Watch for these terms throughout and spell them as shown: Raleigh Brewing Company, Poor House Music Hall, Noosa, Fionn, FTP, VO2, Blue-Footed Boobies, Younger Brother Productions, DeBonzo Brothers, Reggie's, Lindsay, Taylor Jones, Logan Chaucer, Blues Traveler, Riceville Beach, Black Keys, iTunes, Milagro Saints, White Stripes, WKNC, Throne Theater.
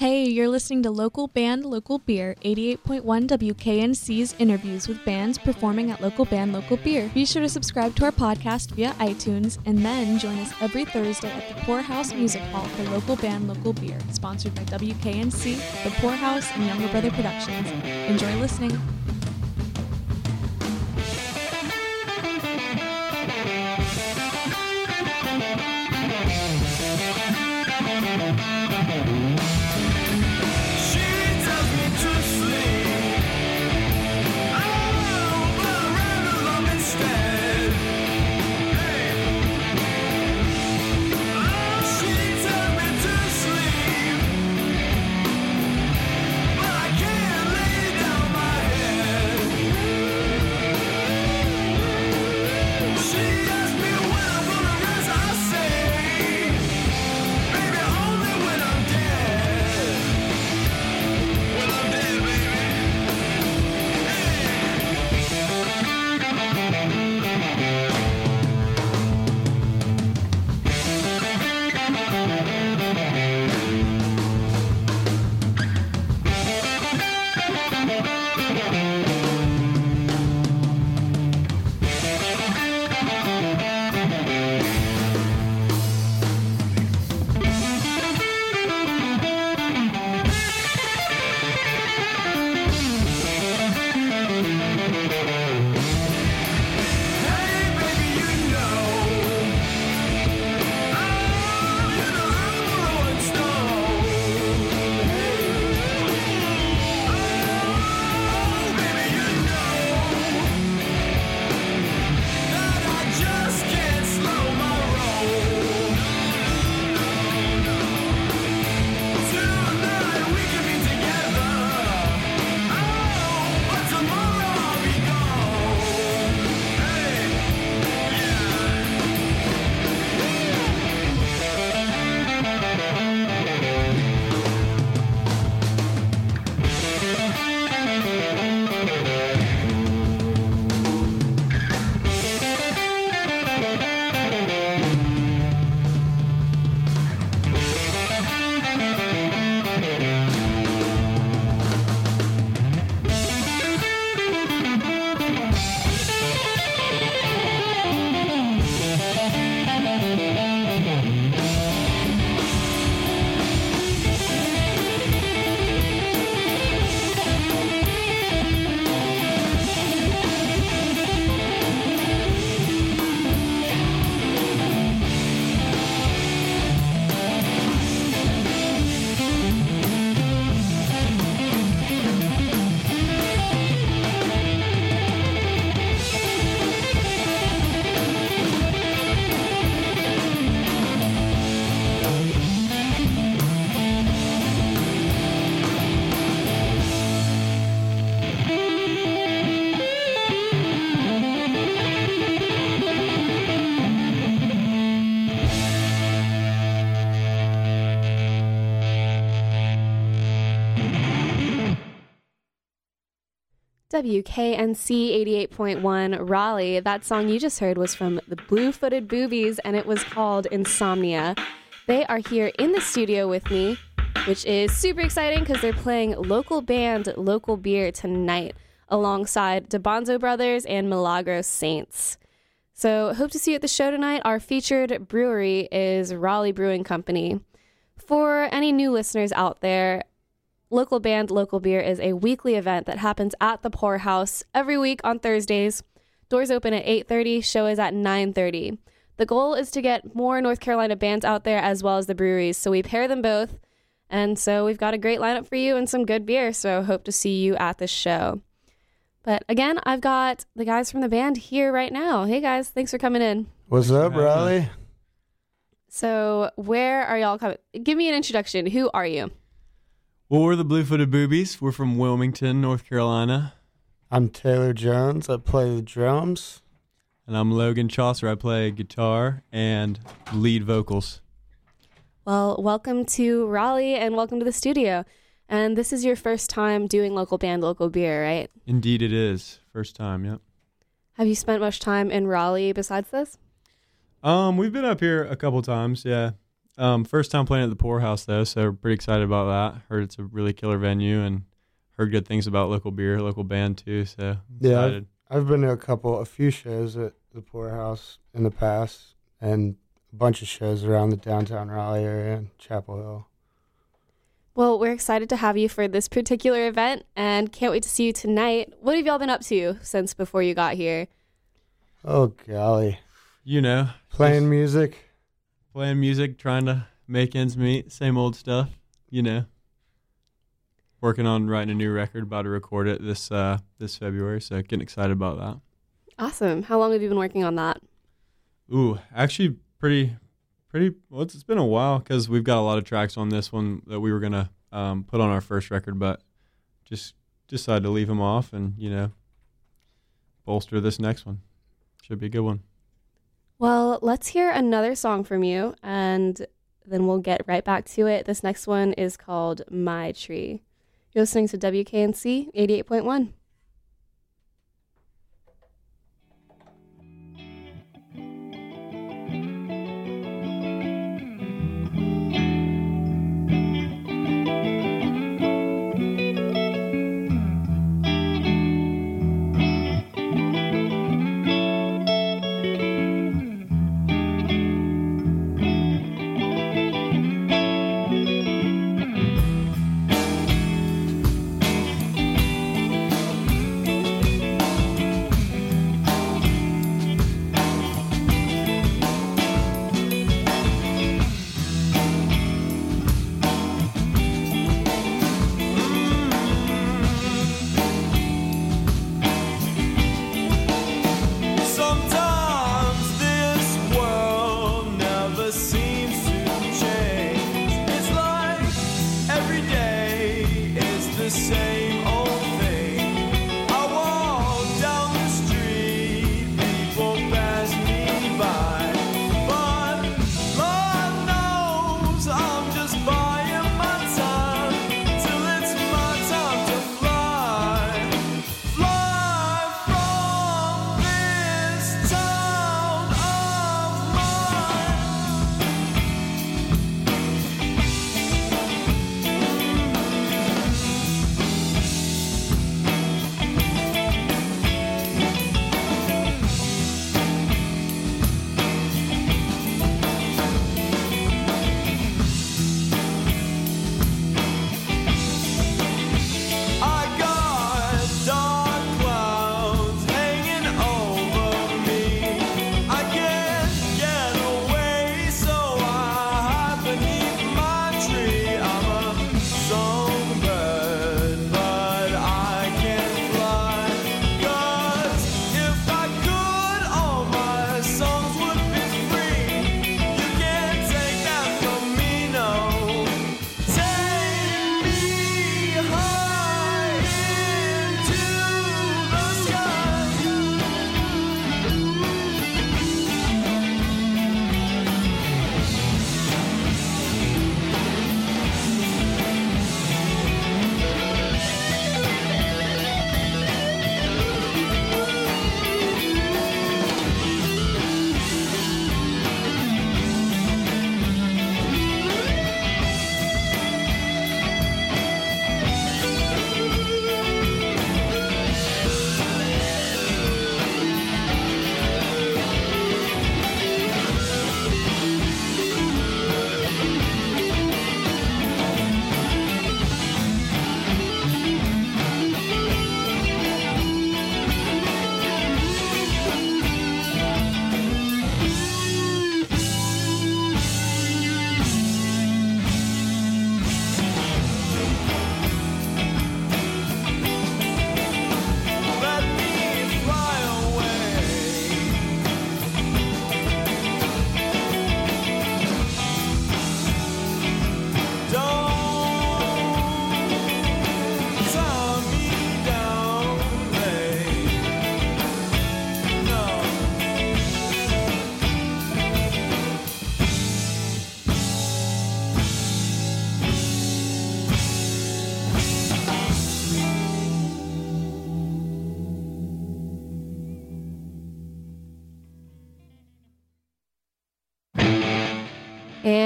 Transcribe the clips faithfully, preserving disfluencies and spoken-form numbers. Hey, you're listening to Local Band, Local Beer, eighty-eight point one W K N C's interviews with bands performing at Local Band, Local Beer. Be sure to subscribe to our podcast via iTunes, and then join us every Thursday at the Poor House Music Hall for Local Band, Local Beer, sponsored by W K N C, the Poor House, and Younger Brother Productions. Enjoy listening. W K N C eighty-eight point one Raleigh. That song you just heard was from the Blue-Footed Boobies, and it was called Insomnia. They are here in the studio with me, which is super exciting because they're playing Local Band, Local Beer tonight alongside DeBonzo Brothers and Milagro Saints. So hope to see you at the show tonight. Our featured brewery is Raleigh Brewing Company. For any new listeners out there, Local Band, Local Beer is a weekly event that happens at the Poor House every week on Thursdays. Doors open at eight thirty, show is at nine thirty. The goal is to get more North Carolina bands out there as well as the breweries, so we pair them both. And so we've got a great lineup for you and some good beer, so hope to see you at the show. But again, I've got the guys from the band here right now. Hey guys, thanks for coming in. What's up, Raleigh? So where are y'all coming? Give me an introduction. Who are you? Well, we're the Blue-Footed Boobies. We're from Wilmington, North Carolina. I'm Taylor Jones. I play the drums. And I'm Logan Chaucer. I play guitar and lead vocals. Well, welcome to Raleigh and welcome to the studio. And this is your first time doing Local Band, Local Beer, right? Indeed it is. First time, yep. Have you spent much time in Raleigh besides this? Um, we've been up here a couple times, yeah. Um, first time playing at the Poor House, though, so we're pretty excited about that. Heard it's a really killer venue and heard good things about local beer, local band, too, so yeah, excited. I've been to a couple, a few shows at the Poor House in the past and a bunch of shows around the downtown Raleigh area and Chapel Hill. Well, we're excited to have you for this particular event and can't wait to see you tonight. What have y'all been up to since before you got here? Oh, golly. You know. Playing music. Playing music, trying to make ends meet, same old stuff, you know. Working on writing a new record, about to record it this uh, this February, so getting excited about that. Awesome. How long have you been working on that? Ooh, actually pretty... Pretty well. It's, it's been a while because we've got a lot of tracks on this one that we were gonna um, put on our first record, but just decided to leave them off and you know bolster this next one. Should be a good one. Well, let's hear another song from you, and then we'll get right back to it. This next one is called "My Tree." You're listening to W K N C eighty-eight point one.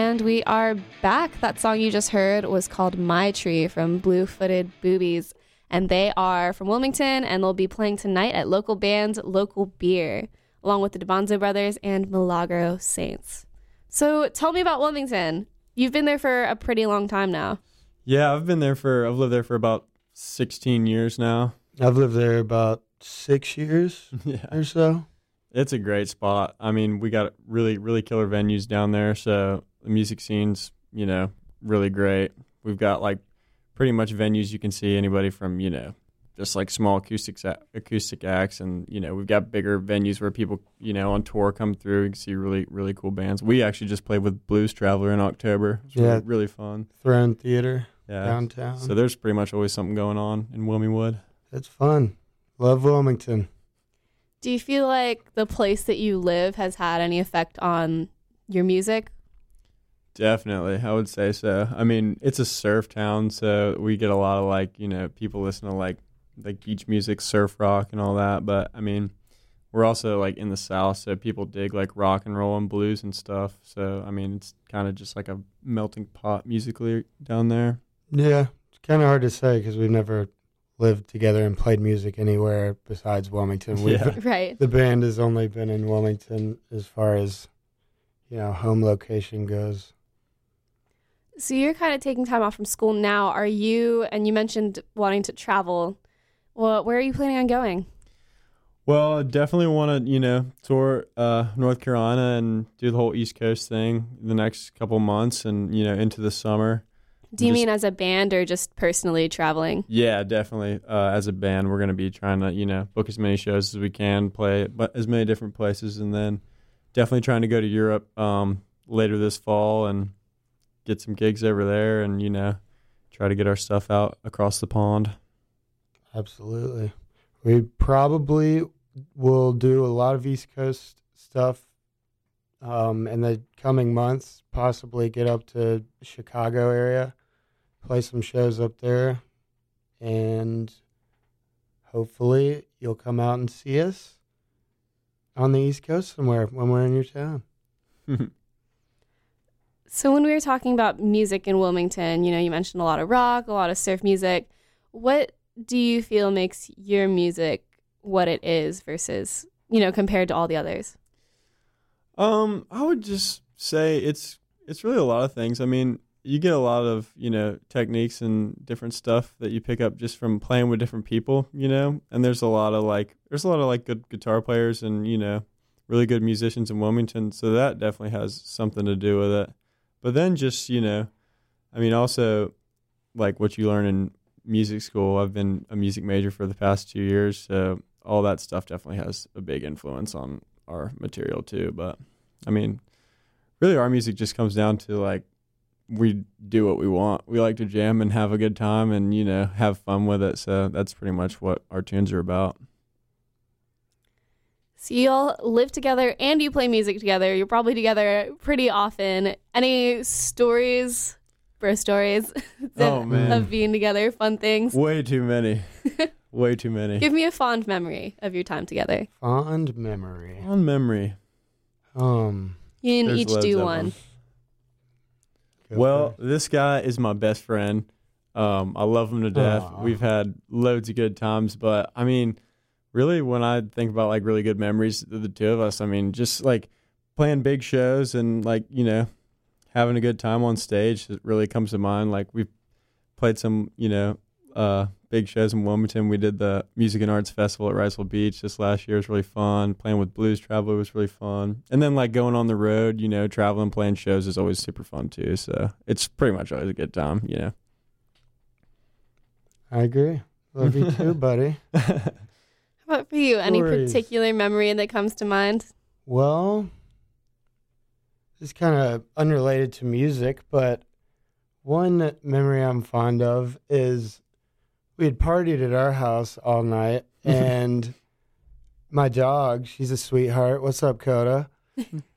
And we are back. That song you just heard was called My Tree from Blue-Footed Boobies. And they are from Wilmington, and they'll be playing tonight at local band Local Beer, along with the DeBonzo Brothers and Milagro Saints. So tell me about Wilmington. You've been there for a pretty long time now. Yeah, I've been there for, I've lived there for about sixteen years now. I've lived there about six years yeah. or so. It's a great spot. I mean, we got really, really killer venues down there. So the music scene's, you know, really great. We've got like pretty much venues you can see anybody from, you know, just like small acoustic acoustic acts. And, you know, we've got bigger venues where people, you know, on tour come through. You can see really, really cool bands. We actually just played with Blues Traveler in October. It was yeah. really, really fun. Throne Theater yeah. downtown. So there's pretty much always something going on in Wilmingwood. It's fun. Love Wilmington. Do you feel like the place that you live has had any effect on your music? Definitely, I would say so. I mean, it's a surf town, so we get a lot of, like, you know, people listen to, like, like beach music, surf rock and all that. But, I mean, we're also, like, in the South, so people dig, like, rock and roll and blues and stuff. So, I mean, it's kind of just like a melting pot musically down there. Yeah, it's kind of hard to say because we've never lived together and played music anywhere besides Wilmington. We've, yeah. right. The band has only been in Wilmington as far as, you know, home location goes. So you're kind of taking time off from school now. Are you, and you mentioned wanting to travel. Well, where are you planning on going? Well, I definitely want to, you know, tour uh, North Carolina and do the whole East Coast thing the next couple months and, you know, into the summer. Do you just mean as a band or just personally traveling? Yeah, definitely. Uh, as a band, we're going to be trying to, you know, book as many shows as we can, play but as many different places, and then definitely trying to go to Europe um, later this fall and get some gigs over there and, you know, try to get our stuff out across the pond. Absolutely. We probably will do a lot of East Coast stuff um, in the coming months, possibly get up to Chicago area, play some shows up there, and hopefully you'll come out and see us on the East Coast somewhere when we're in your town. So when we were talking about music in Wilmington, you know, you mentioned a lot of rock, a lot of surf music. What do you feel makes your music what it is versus, you know, compared to all the others? Um, I would just say it's it's really a lot of things. I mean, you get a lot of, you know, techniques and different stuff that you pick up just from playing with different people, you know, and there's a lot of like there's a lot of like good guitar players and, you know, really good musicians in Wilmington. So that definitely has something to do with it. But then just, you know, I mean, also, like, what you learn in music school. I've been a music major for the past two years, so all that stuff definitely has a big influence on our material, too. But, I mean, really our music just comes down to, like, we do what we want. We like to jam and have a good time and, you know, have fun with it. So that's pretty much what our tunes are about. So you all live together and you play music together. You're probably together pretty often. Any stories, birth stories oh, man. of being together, fun things? Way too many. Way too many. Give me a fond memory of your time together. Fond memory. Fond memory. Um, you can each do one. Well, this guy is my best friend. Um, I love him to death. Aww. We've had loads of good times, but I mean, really, when I think about, like, really good memories of the two of us, I mean, just, like, playing big shows and, like, you know, having a good time on stage, it really comes to mind. Like, we played some, you know, uh, big shows in Wilmington. We did the Music and Arts Festival at Riceville Beach this last year. It was really fun. Playing with Blues Traveler was really fun. And then, like, going on the road, you know, traveling, playing shows is always super fun, too. So it's pretty much always a good time, you know. I agree. Love you, too, buddy. How about for you? Any stories. Particular memory that comes to mind? Well, it's kind of unrelated to music, but one memory I'm fond of is we had partied at our house all night, and my dog, she's a sweetheart. What's up, Coda?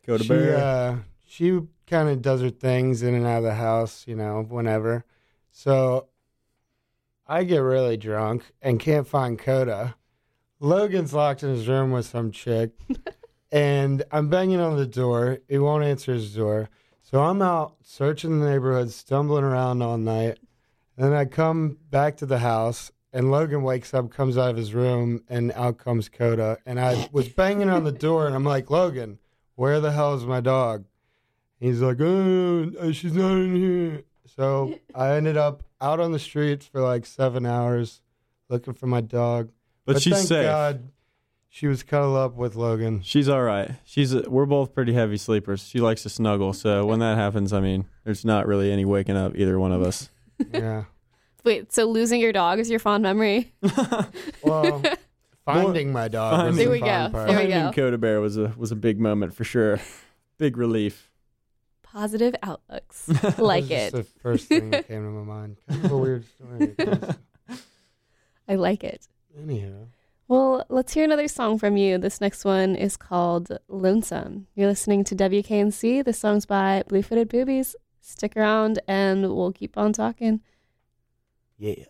Coda she, Bear. Uh, she kind of does her things in and out of the house, you know, whenever. So I get really drunk and can't find Coda. Logan's locked in his room with some chick, and I'm banging on the door. He won't answer his door. So I'm out searching the neighborhood, stumbling around all night. And then I come back to the house, and Logan wakes up, comes out of his room, and out comes Coda. And I was banging on the door, and I'm like, Logan, where the hell is my dog? And he's like, oh, she's not in here. So I ended up out on the streets for like seven hours looking for my dog. But, but she's thank safe. God, she was cuddled up with Logan. She's all right. She's a, we're both pretty heavy sleepers. She likes to snuggle. So when that happens, I mean, there's not really any waking up either one of us. Yeah. Wait, so losing your dog is your fond memory? Well, finding my dog. Finding, there we go. Part. There we go. Finding Coda Bear was a was a big moment for sure. Big relief. Positive outlooks. Like it. That's the first thing that came to my mind. Kind of a weird story. I like it. Anyhow. Well, let's hear another song from you. This next one is called Lonesome. You're listening to W K N C. This song's by Blue-Footed Boobies. Stick around and we'll keep on talking. Yeah.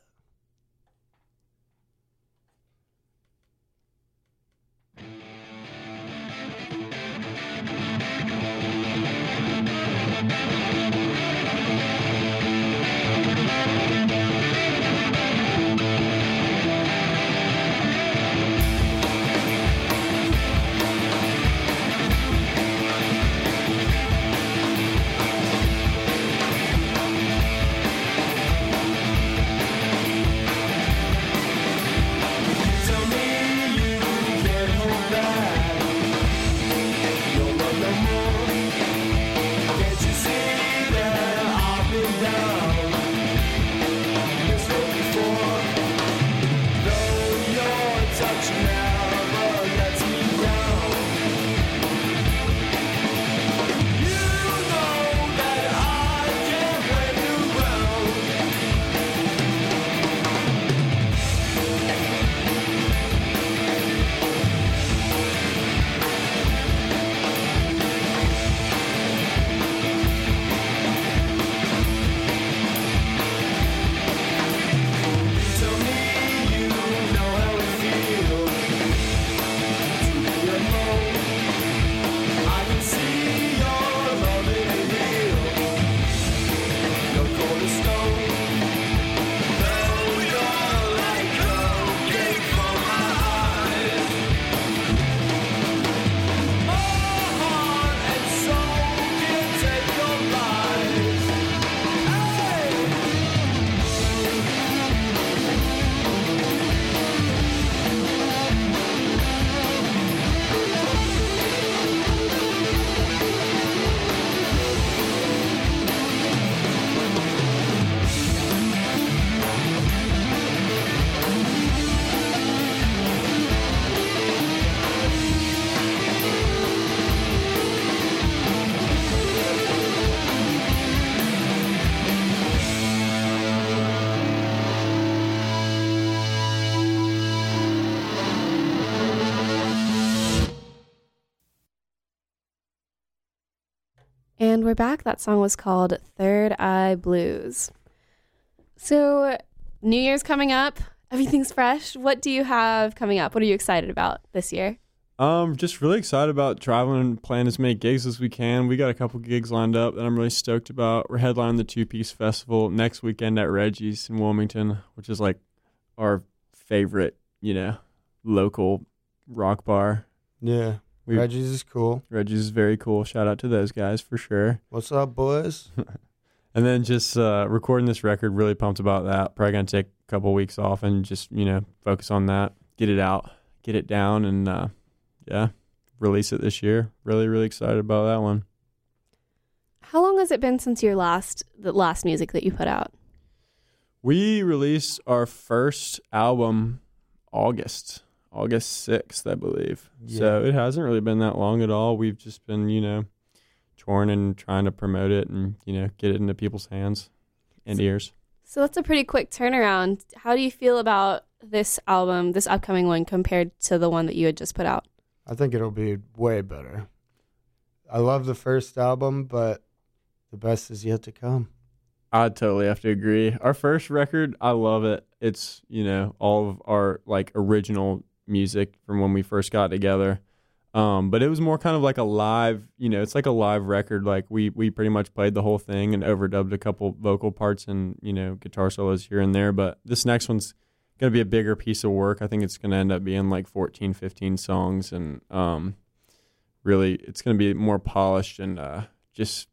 And we're back. That song was called Third Eye Blues. So New Year's coming up. Everything's fresh. What do you have coming up? What are you excited about this year? Um, just really excited about traveling and playing as many gigs as we can. We got a couple gigs lined up that I'm really stoked about. We're headlining the Two Piece Festival next weekend at Reggie's in Wilmington, which is like our favorite, you know, local rock bar. Yeah. We've, Reggie's is cool. Reggie's is very cool. Shout out to those guys for sure. What's up, boys? And then just uh, recording this record, really pumped about that. Probably going to take a couple weeks off and just, you know, focus on that. Get it out. Get it down and, uh, yeah, release it this year. Really, really excited about that one. How long has it been since your last, the last music that you put out? We released our first album August. August sixth, I believe. Yeah. So it hasn't really been that long at all. We've just been, you know, touring and trying to promote it and, you know, get it into people's hands and so, ears. So that's a pretty quick turnaround. How do you feel about this album, this upcoming one, compared to the one that you had just put out? I think it'll be way better. I love the first album, but the best is yet to come. I totally have to agree. Our first record, I love it. It's, you know, all of our, like, original music from when we first got together. Um, but it was more kind of like a live, you know, it's like a live record. Like we, we pretty much played the whole thing and overdubbed a couple vocal parts and, you know, guitar solos here and there. But this next one's going to be a bigger piece of work. I think it's going to end up being like fourteen, fifteen songs. And um, really, it's going to be more polished and uh, just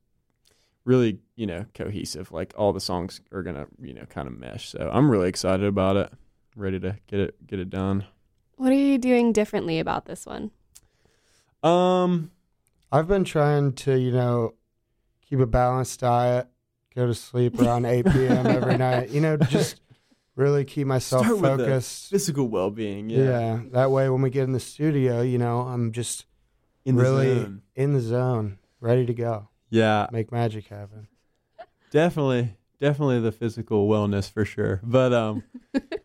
really, you know, cohesive. Like all the songs are going to, you know, kind of mesh. So I'm really excited about it. Ready to get it, get it done. What are you doing differently about this one? Um, I've been trying to, you know, keep a balanced diet, go to sleep around eight p.m. every night, you know, just really keep myself start focused. With physical well-being. Yeah. yeah. That way when we get in the studio, you know, I'm just in really the in the zone, ready to go. Yeah. Make magic happen. Definitely. Definitely the physical wellness for sure. But, um,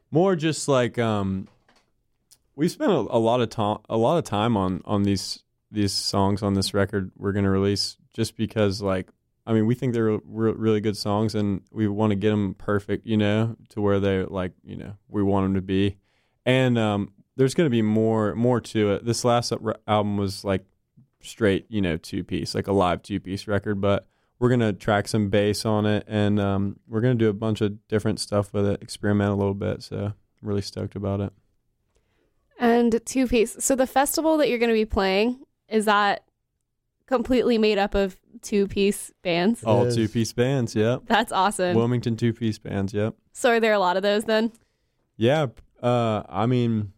more just like, um, we spent a, a lot of time, to- a lot of time on, on these, these songs on this record we're going to release just because, like, I mean, we think they're re- re- really good songs and we want to get them perfect, you know, to where they're like, you know, we want them to be. And um, there's going to be more more to it. This last album was like straight, you know, two-piece, like a live two-piece record, but we're going to track some bass on it and um, we're going to do a bunch of different stuff with it, experiment a little bit. So I'm really stoked about it. And two-piece. So the festival that you're going to be playing, is that completely made up of two-piece bands? It All is. Two-piece bands, yep. That's awesome. Wilmington two-piece bands, yep. So are there a lot of those then? Yeah. Uh, I mean,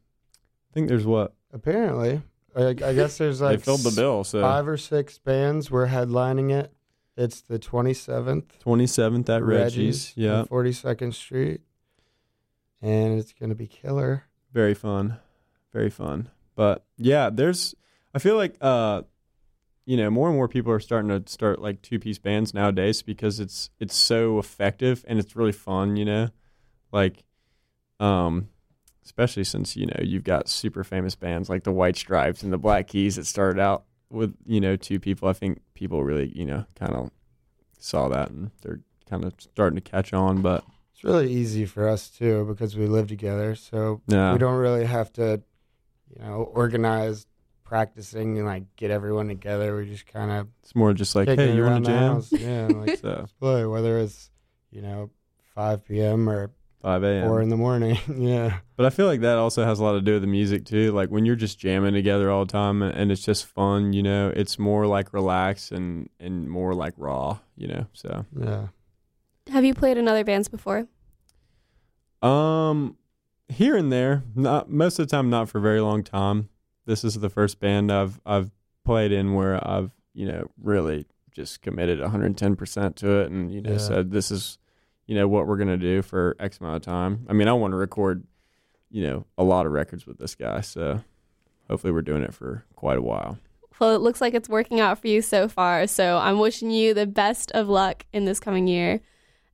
I think there's what? Apparently. I, I guess there's like they filled the bill, so. five or six bands. We're headlining it. It's the twenty-seventh. twenty-seventh at Reggie's. Reggie's, yeah. forty-second Street. And it's going to be killer. Very fun. Very fun. But yeah, there's... I feel like, uh, you know, more and more people are starting to start like two-piece bands nowadays because it's it's so effective and it's really fun, you know, like, um, especially since, you know, you've got super famous bands like the White Stripes and the Black Keys that started out with, you know, two people. I think people really, you know, kind of saw that and they're kind of starting to catch on. But it's really easy for us, too, because we live together. So yeah. We don't really have to, you know, organize practicing and like get everyone together. We just kind of it's more just like, hey, you want to jam house. Yeah, like so. Play, whether it's, you know, five p.m. or five a.m. or in the morning. Yeah, but I feel like that also has a lot to do with the music too, like when you're just jamming together all the time and it's just fun, you know, it's more like relaxed and and more like raw, you know. So yeah. Have you played in other bands before? Um here and there, not most of the time, not for a very long time. This is the first band I've I've played in where I've, you know, really just committed one hundred ten percent to it and, you know, yeah. said this is, you know, what we're going to do for X amount of time. I mean, I want to record, you know, a lot of records with this guy, so hopefully we're doing it for quite a while. Well, it looks like it's working out for you so far, so I'm wishing you the best of luck in this coming year.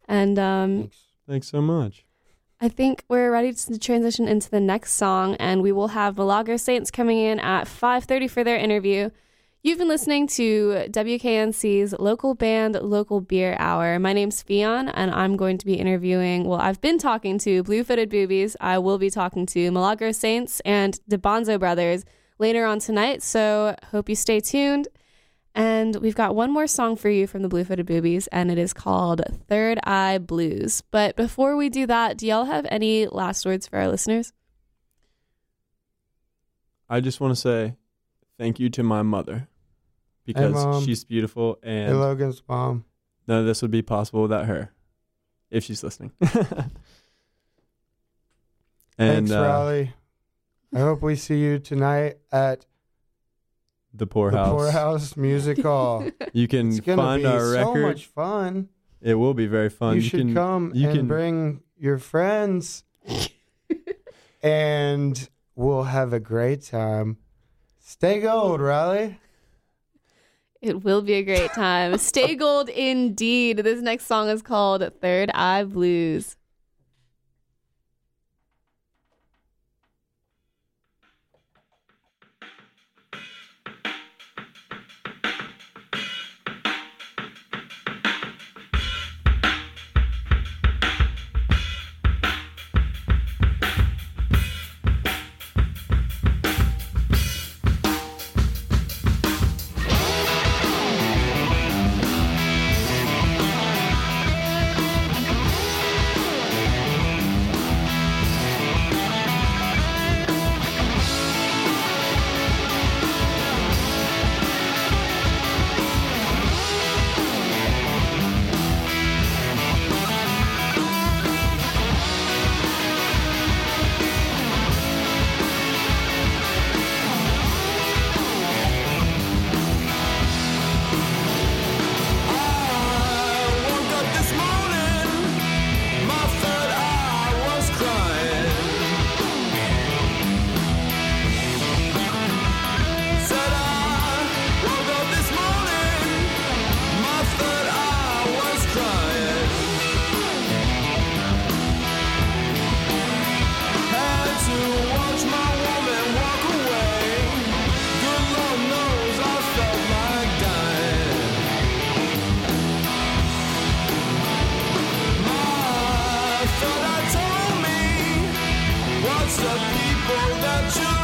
And um, Thanks. Thanks so much. I think we're ready to transition into the next song, and we will have Milagro Saints coming in at five thirty for their interview. You've been listening to W K N C's Local Band, Local Beer Hour. My name's Fionn, and I'm going to be interviewing, well, I've been talking to Blue-Footed Boobies. I will be talking to Milagro Saints and DeBonzo Brothers later on tonight, so hope you stay tuned. And we've got one more song for you from the Blue-Footed Boobies, and it is called Third Eye Blues. But before we do that, do y'all have any last words for our listeners? I just want to say thank you to my mother because hey, Mom. She's beautiful. And hey, Logan's mom. None of this would be possible without her, if she's listening. And, thanks, uh, Raleigh. I hope we see you tonight at... The Poor House. The Poor House Music Hall. You can it's gonna find be our record. So much fun. It will be very fun. You, you should can, come you and can... bring your friends, and we'll have a great time. Stay gold, Raleigh. It will be a great time. Stay gold, indeed. This next song is called Third Eye Blues. It's the people that you